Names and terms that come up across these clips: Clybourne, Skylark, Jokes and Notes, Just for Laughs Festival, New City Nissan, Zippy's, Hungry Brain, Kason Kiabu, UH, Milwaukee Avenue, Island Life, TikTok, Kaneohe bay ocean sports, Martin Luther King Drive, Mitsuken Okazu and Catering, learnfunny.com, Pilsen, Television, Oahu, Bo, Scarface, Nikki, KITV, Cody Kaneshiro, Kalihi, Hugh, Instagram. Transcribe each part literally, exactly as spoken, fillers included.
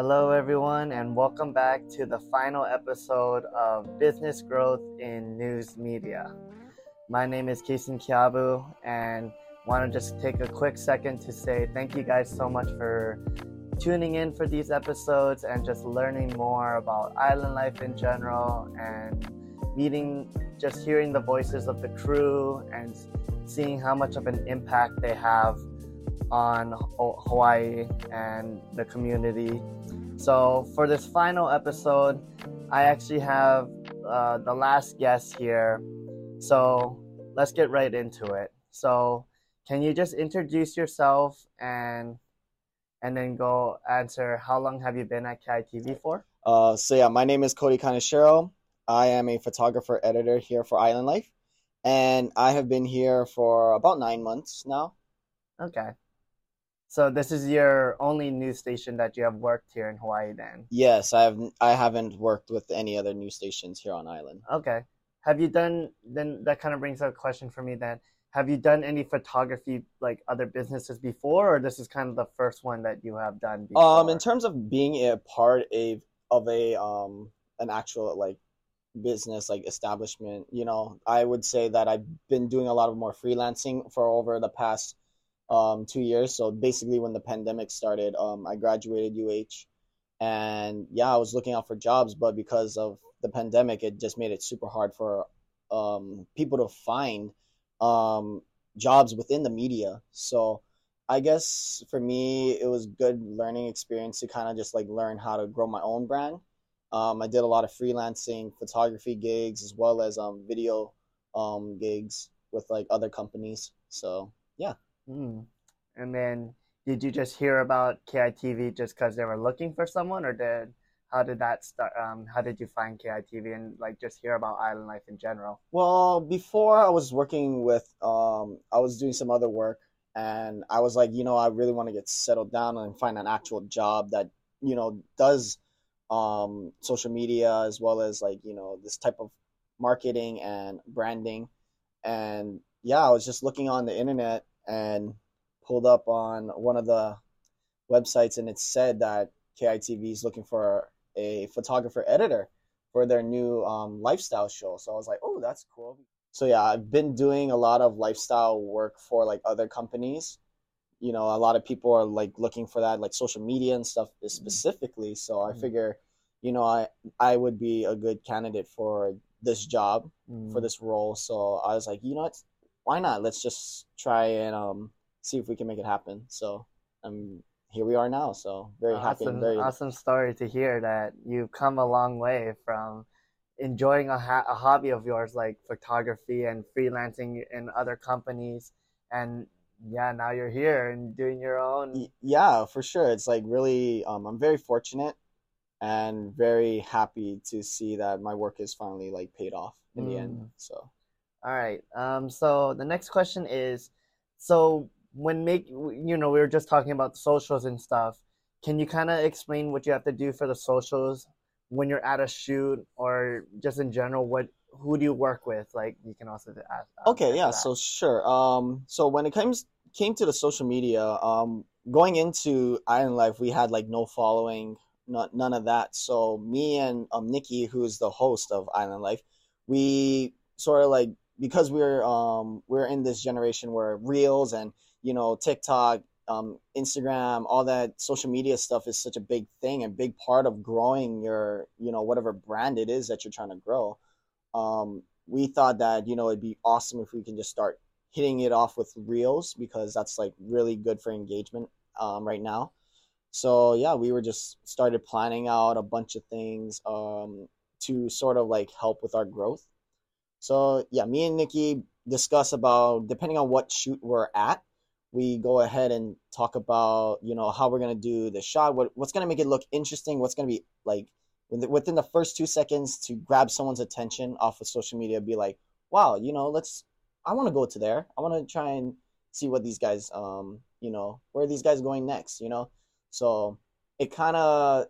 Hello everyone, and welcome back to the final episode of Business Growth in News Media. My name is Kason Kiabu, and want to just take a quick second to say thank you guys so much for tuning in for these episodes and just learning more about island life in general and meeting, just hearing the voices of the crew and seeing how much of an impact they have on Hawaii and the community. So for this final episode, I actually have uh, the last guest here. So let's get right into it. So can you just introduce yourself and and then go answer how long have you been at K I T V for? Uh, so yeah, my name is Cody Kaneshiro. I am a photographer editor here for Island Life, and I have been here for about nine months now. Okay. So this is your only news station that you have worked here in Hawaii then? Yes, I have. I haven't worked with any other news stations here on island. Okay. Have you done, then that kind of brings up a question for me then. Have you done any photography like other businesses before, or this is kind of the first one that you have done before? Um, in terms of being a part of, of a um an actual like business like establishment, you know, I would say that I've been doing a lot of more freelancing for over the past Um, two years. So basically when the pandemic started, um, I graduated U H, and yeah, I was looking out for jobs, but because of the pandemic, it just made it super hard for um, people to find um, jobs within the media. So I guess for me, it was good learning experience to kind of just like learn how to grow my own brand. Um, I did a lot of freelancing, photography gigs, as well as um, video um, gigs with like other companies. So yeah. Mm. And then did you just hear about K I T V just because they were looking for someone, or did how did that start? Um, how did you find K I T V and like just hear about island life in general? Well, before I was working with, um, I was doing some other work, and I was like, you know, I really want to get settled down and find an actual job that, you know, does um, social media as well as like, you know, this type of marketing and branding. And yeah, I was just looking on the internet and pulled up on one of the websites, and it said that K I T V is looking for a photographer editor for their new um, lifestyle show. So I was like, oh, that's cool. So yeah, I've been doing a lot of lifestyle work for like other companies. You know, a lot of people are like looking for that, like social media and stuff specifically. So mm-hmm. I figure, you know, I, I would be a good candidate for this job, mm-hmm. for this role. So I was like, you know what? Why not? Let's just try and um, see if we can make it happen. So um, here we are now. So very awesome, happy. And very... Awesome story to hear that you've come a long way from enjoying a, ha- a hobby of yours like photography and freelancing in other companies. And yeah, now you're here and doing your own. Yeah, for sure. It's like really, um, I'm very fortunate and very happy to see that my work is finally like paid off in mm. the end. So. All right. Um, so the next question is, so when make, you know, we were just talking about socials and stuff. Can you kind of explain what you have to do for the socials when you're at a shoot, or just in general, what, who do you work with? Like you can also ask. Um, okay. Yeah. That. So sure. Um, so when it comes, came to the social media, um, going into Island Life, we had like no following, not, none of that. So me and um, Nikki, who is the host of Island Life, we sort of like, because we're um we're in this generation where reels and, you know, TikTok, um, Instagram, all that social media stuff is such a big thing and big part of growing your, you know, whatever brand it is that you're trying to grow. Um, we thought that, you know, it'd be awesome if we can just start hitting it off with reels, because that's like really good for engagement um, right now. So yeah, we were just started planning out a bunch of things um, to sort of like help with our growth. So yeah, me and Nikki discuss about, depending on what shoot we're at, we go ahead and talk about, you know, how we're going to do the shot, what, what's going to make it look interesting, what's going to be like within the first two seconds to grab someone's attention off of social media, be like, wow, you know, let's, I want to go to there. I want to try and see what these guys, um, you know, where are these guys going next, you know? So it kind of,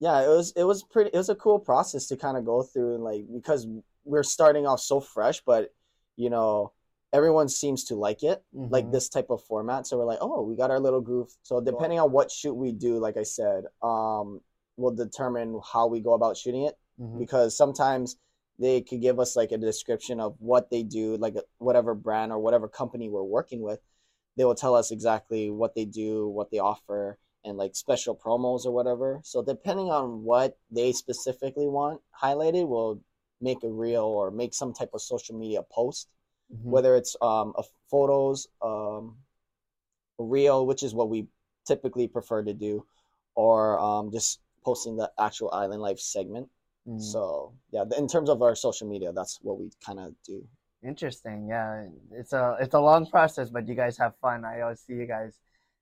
yeah, it was, it was pretty, it was a cool process to kind of go through, and like, because we're starting off so fresh, but, you know, everyone seems to like it, mm-hmm. like this type of format. So we're like, oh, we got our little groove. So depending on what shoot we do, like I said, um, will determine how we go about shooting it, mm-hmm. because sometimes they could give us like a description of what they do, like whatever brand or whatever company we're working with. They will tell us exactly what they do, what they offer, and like special promos or whatever. So depending on what they specifically want highlighted, we'll make a reel or make some type of social media post, mm-hmm. whether it's um, a photos, um, a reel, which is what we typically prefer to do, or um, just posting the actual Island Life segment. Mm. So yeah, in terms of our social media, that's what we kind of do. Interesting. Yeah, it's a it's a long process, but you guys have fun. I always see you guys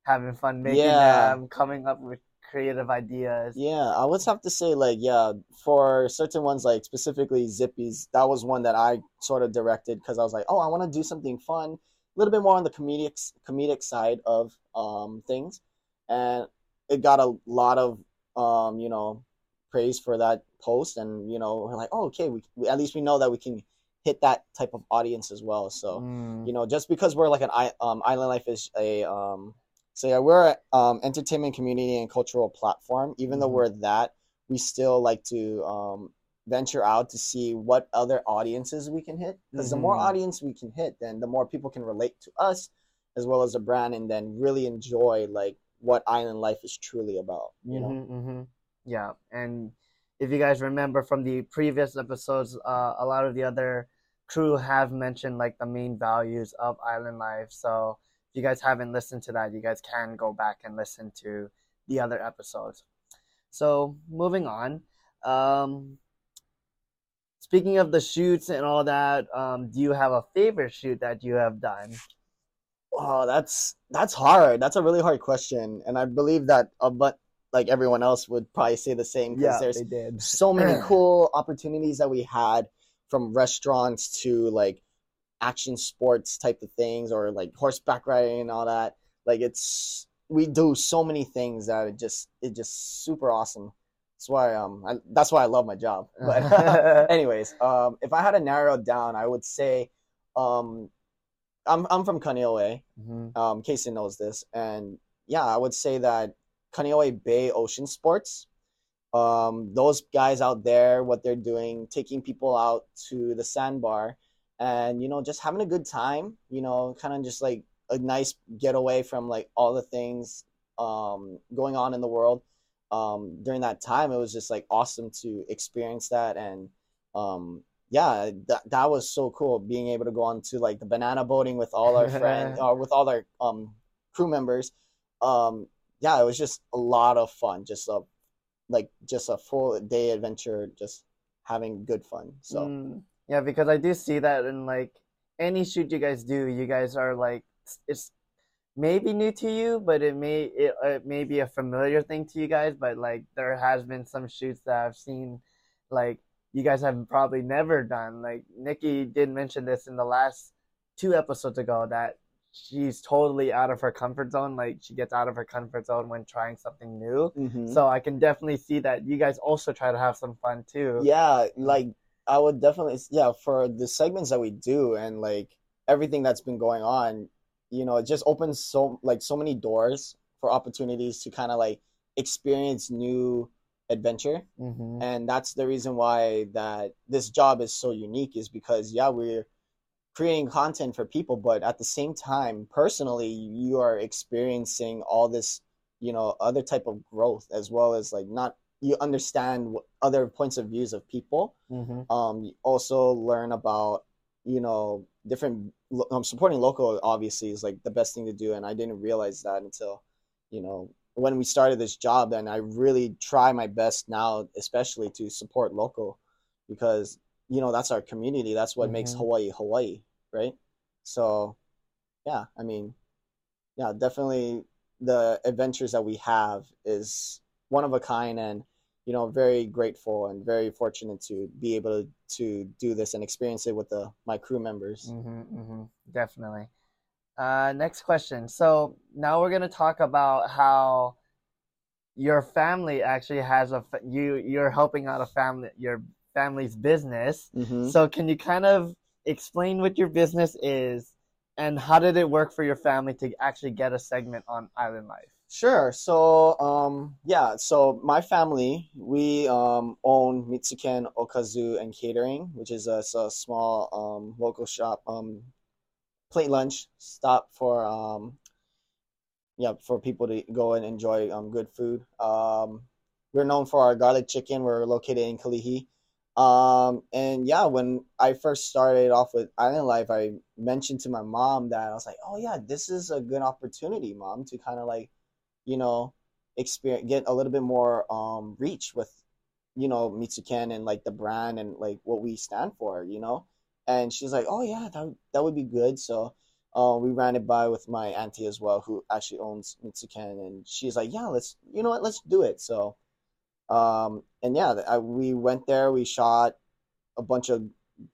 having fun making yeah. them, coming up with creative ideas. Yeah, I would have to say, like, yeah, for certain ones, like specifically Zippy's, that was one that I sort of directed because I was like, oh, I want to do something fun, a little bit more on the comedic comedic side of um things, and it got a lot of um you know praise for that post, and you know we're like, oh, okay, we, we at least we know that we can hit that type of audience as well. So mm. you know, just because we're like an um, Island Life is a um so yeah we're an um, entertainment community and cultural platform, even mm. though we're that, we still like to um venture out to see what other audiences we can hit, because mm-hmm. the more audience we can hit, then the more people can relate to us as well as the brand, and then really enjoy like what Island Life is truly about, you know. Mm-hmm, mm-hmm. Yeah, and if you guys remember from the previous episodes, uh, a lot of the other crew have mentioned like the main values of Island Life. So if you guys haven't listened to that, you guys can go back and listen to the other episodes. So moving on, um, speaking of the shoots and all that, um, do you have a favorite shoot that you have done? Oh, that's that's hard. That's a really hard question, and I believe that a but. like everyone else would probably say the same, because yeah, there's they did. so many cool opportunities that we had, from restaurants to like action sports type of things, or like horseback riding and all that. Like it's, we do so many things that it just, it just super awesome. That's why, um, I, that's why I love my job. But anyways, um, if I had to narrow it down, I would say, um, I'm, I'm from Kaneohe, mm-hmm. um, Kason knows this. And yeah, I would say that Kaneohe Bay Ocean Sports, um those guys out there, what they're doing, taking people out to the sandbar and, you know, just having a good time, you know, kind of just like a nice getaway from like all the things um going on in the world. Um during that time, it was just like awesome to experience that, and um yeah, that that was so cool, being able to go on to like the banana boating with all our friends or with all our um crew members. um Yeah, it was just a lot of fun. Just a, like, just a full day adventure, just having good fun. So mm, yeah, because I do see that in like any shoot you guys do, you guys are like, it's maybe new to you, but it may it, it may be a familiar thing to you guys. But like there has been some shoots that I've seen, like you guys have probably never done. Like Nikki did mention this in the last two episodes ago that she's totally out of her comfort zone. Like she gets out of her comfort zone when trying something new. Mm-hmm. So I can definitely see that you guys also try to have some fun too. Yeah, like I would definitely, yeah, for the segments that we do and like everything that's been going on, you know, it just opens so like so many doors for opportunities to kind of like experience new adventure. Mm-hmm. And that's the reason why that this job is so unique, is because yeah, we're creating content for people, but at the same time, personally, you are experiencing all this, you know, other type of growth, as well as like not, you understand what other points of views of people. Mm-hmm. Um, you also learn about, you know, different, um, supporting local obviously is like the best thing to do. And I didn't realize that until, you know, when we started this job. And I really try my best now, especially to support local, because, you know, that's our community. That's what mm-hmm. makes Hawaii, Hawaii. Right. So yeah, I mean, yeah, definitely the adventures that we have is one of a kind, and, you know, very grateful and very fortunate to be able to, to do this and experience it with the, my crew members. Mm-hmm, mm-hmm. Definitely. Uh, next question. So now we're going to talk about how your family actually has a, you, you're helping out a family, your family's business. Mm-hmm. So can you kind of explain what your business is And how did it work for your family to actually get a segment on Island Life? Sure. So, um, yeah, so my family, we um, own Mitsuken Okazu and Catering, which is a, a small um, local shop, um, plate lunch stop for um, yeah, for people to go and enjoy um, good food. Um, we're known for our garlic chicken. We're located in Kalihi. Um, and yeah, when I first started off with Island Life, I mentioned to my mom that I was like, oh yeah, this is a good opportunity, mom, to kind of like, you know, experience, get a little bit more, um, reach with, you know, Mitsuken and like the brand and like what we stand for, you know? And she's like, oh yeah, that, that would be good. So, uh, we ran it by with my auntie as well, who actually owns Mitsuken, and she's like, yeah, let's, you know what, let's do it. So, um and yeah I, we went there, we shot a bunch of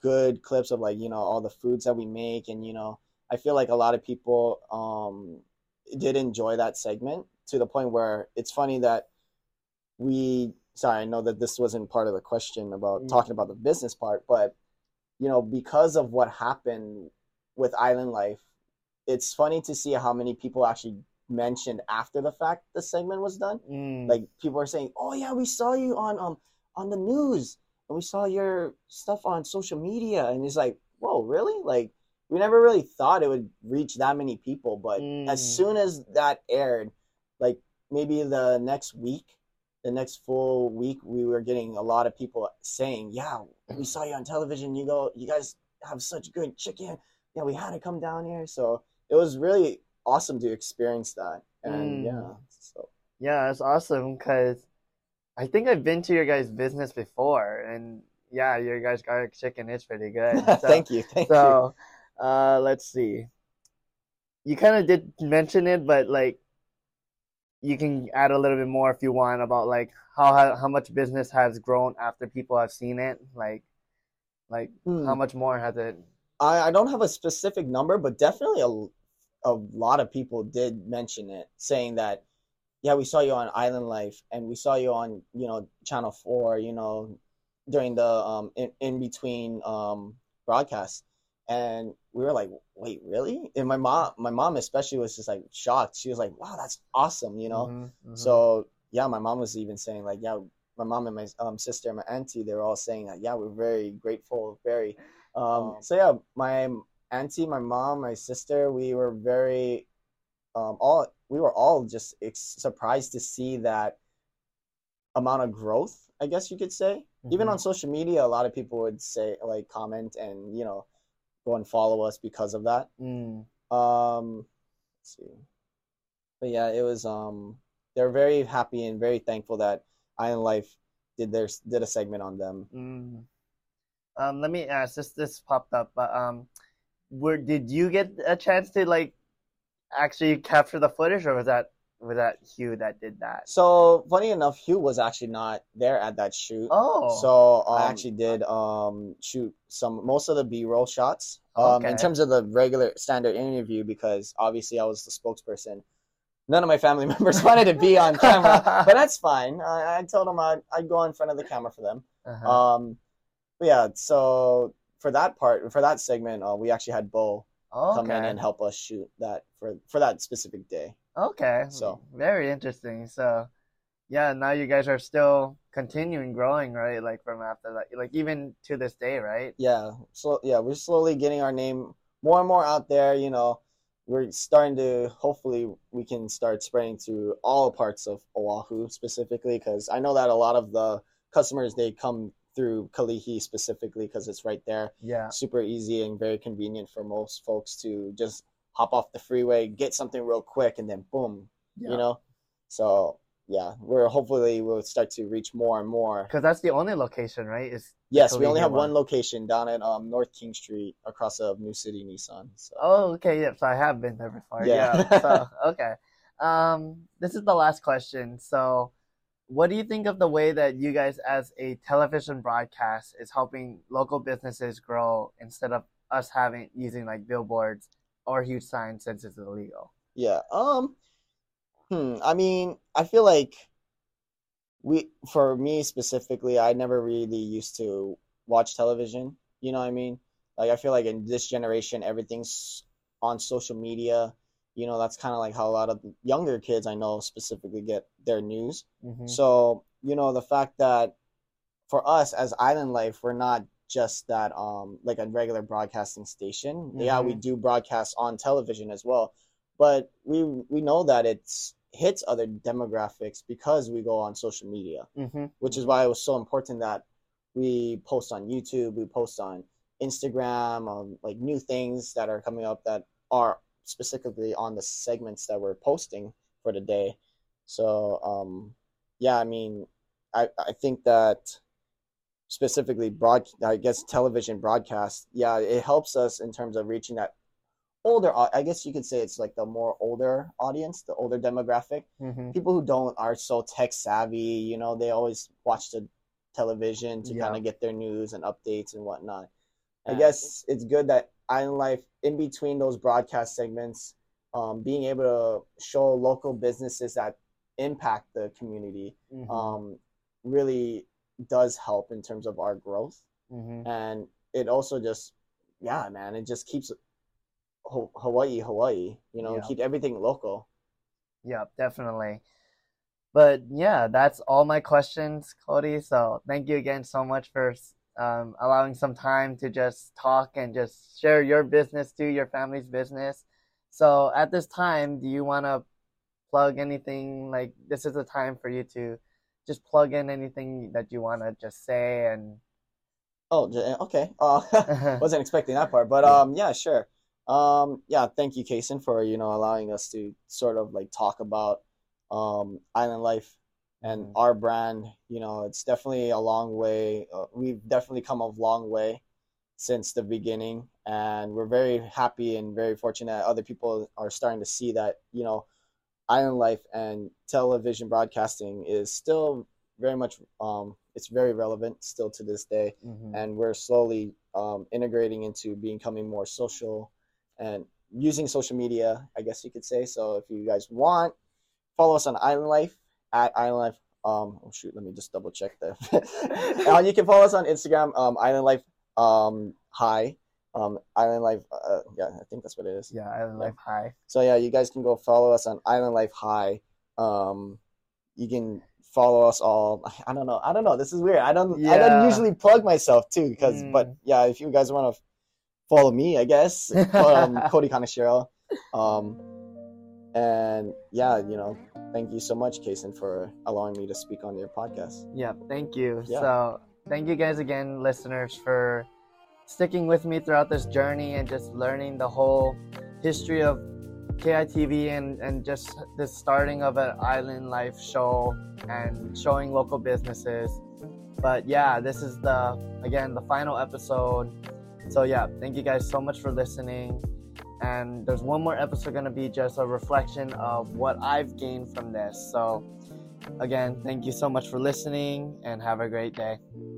good clips of like, you know, all the foods that we make, and you know, I feel like a lot of people um did enjoy that segment, to the point where it's funny that we sorry I know that this wasn't part of the question about mm-hmm. talking about the business part, but you know, because of what happened with Island Life, it's funny to see how many people actually mentioned after the fact the segment was done. Mm. Like people are saying, oh yeah, we saw you on um on the news, and we saw your stuff on social media, and it's like, whoa, really? Like we never really thought it would reach that many people, but mm. as soon as that aired, like maybe the next week the next full week we were getting a lot of people saying, yeah, we saw you on television, you go you guys have such good chicken, yeah, we had to come down here. So it was really awesome to experience that. And mm. yeah so yeah it's awesome, because I think I've been to your guys' business before, and yeah, your guys' garlic chicken is pretty good, so, thank you thank so you. Uh let's see, you kind of did mention it, but like you can add a little bit more if you want about like how how, how much business has grown after people have seen it, like like mm. how much more has it? I, I don't have a specific number, but definitely a a lot of people did mention it, saying that, yeah, we saw you on Island Life, and we saw you on, you know, Channel four, you know, during the um, in, in between um, broadcasts. And we were like, wait, really? And my mom, my mom especially was just like shocked. She was like, wow, that's awesome, you know? Mm-hmm, mm-hmm. So yeah, my mom was even saying like, yeah, my mom and my um, sister and my auntie, they were all saying that, yeah, we're very grateful, very. Um, so yeah, my auntie, my mom, my sister, we were very um all we were all just ex- surprised to see that amount of growth, I guess you could say. Mm-hmm. Even on social media, a lot of people would say like comment and, you know, go and follow us because of that. Mm. Um let's see. But yeah, it was um they're very happy and very thankful that Island Life did their did a segment on them. Mm. Um let me ask, this this popped up, but um Where did you get a chance to like actually capture the footage, or was that was that Hugh that did that? So funny enough, Hugh was actually not there at that shoot. Oh, so um, I actually did um shoot some most of the B-roll shots. Um, okay. In terms of the regular standard interview, because obviously I was the spokesperson. None of my family members wanted to be on camera, but that's fine. I, I told them I'd, I'd go in front of the camera for them. Uh-huh. Um, but yeah, so. For that part, for that segment, uh, we actually had Bo okay. come in and help us shoot that for, for that specific day. Okay. So very interesting. So, yeah, now you guys are still continuing growing, right? Like from after that, like even to this day, right? Yeah. So yeah, we're slowly getting our name more and more out there. You know, we're starting to hopefully we can start spreading to all parts of Oahu specifically, because I know that a lot of the customers they come through Kalihi specifically because it's right there. Yeah. Super easy and very convenient for most folks to just hop off the freeway, get something real quick, and then boom, yeah. you know? So, yeah, we're hopefully we'll start to reach more and more. Because that's the only location, right? Is yes, Kalihi we only have one. one location down at um, North King Street across of New City Nissan. So. Oh, okay. Yep. Yeah, so I have been there before. Yeah. yeah so, okay. Um, this is the last question. So, what do you think of the way that you guys as a television broadcast is helping local businesses grow instead of us having using like billboards or huge signs since it's illegal? Yeah. Um, hmm, I mean, I feel like we, for me specifically, I never really used to watch television. You know what I mean? Like, I feel like in this generation, everything's on social media. You know, that's kind of like how a lot of younger kids I know specifically get their news. Mm-hmm. So, you know, the fact that for us as Island Life, we're not just that um like a regular broadcasting station. Mm-hmm. Yeah, we do broadcast on television as well, but we we know that it's hits other demographics because we go on social media, mm-hmm. which is why it was so important that we post on YouTube, we post on Instagram, um, like new things that are coming up that are specifically on the segments that we're posting for the day. So um yeah, I mean, I I think that specifically broad I guess television broadcast, yeah, it helps us in terms of reaching that older, I guess you could say it's like the more older audience, the older demographic, mm-hmm. people who don't are so tech savvy, you know, they always watch the television to yeah. kind of get their news and updates and whatnot. I yeah. guess it's good that Island Life, in between those broadcast segments, um, being able to show local businesses that impact the community, mm-hmm. um, really does help in terms of our growth. Mm-hmm. And it also just, yeah, man, it just keeps Hawaii, Hawaii, you know, yeah. keep everything local. Yeah, definitely. But yeah, that's all my questions, Cody. So thank you again so much for Um, allowing some time to just talk and just share your business too, your family's business. So at this time, do you want to plug anything? Like, this is a time for you to just plug in anything that you want to just say. And oh, okay. Uh, wasn't expecting that part, but um, yeah, sure. Um, yeah, thank you, Kason, for you know allowing us to sort of like talk about um Island Life. And our brand, you know, it's definitely a long way. Uh, we've definitely come a long way since the beginning. And we're very happy and very fortunate that other people are starting to see that, you know, Island Life and television broadcasting is still very much, um, it's very relevant still to this day. Mm-hmm. And we're slowly um, integrating into becoming more social and using social media, I guess you could say. So if you guys want, follow us on Island Life. At Island Life, um, oh shoot, let me just double check there. uh, you can follow us on Instagram, um, Island Life um, High, um, Island Life, uh, yeah, I think that's what it is. Yeah, Island Life High. So yeah, you guys can go follow us on Island Life High. Um, you can follow us all. I don't know. I don't know. This is weird. I don't. Yeah. I don't usually plug myself too, because. Mm. But yeah, if you guys want to follow me, I guess um, Cody Kaneshiro. Um And yeah, you know, thank you so much, Kason, for allowing me to speak on your podcast. Yeah, thank you. Yeah. So thank you guys again, listeners, for sticking with me throughout this journey and just learning the whole history of K I T V and, and just the starting of an Island Life show and showing local businesses. But yeah, this is the, again, the final episode. So yeah, thank you guys so much for listening. And there's one more episode going to be just a reflection of what I've gained from this. So, again, thank you so much for listening and have a great day.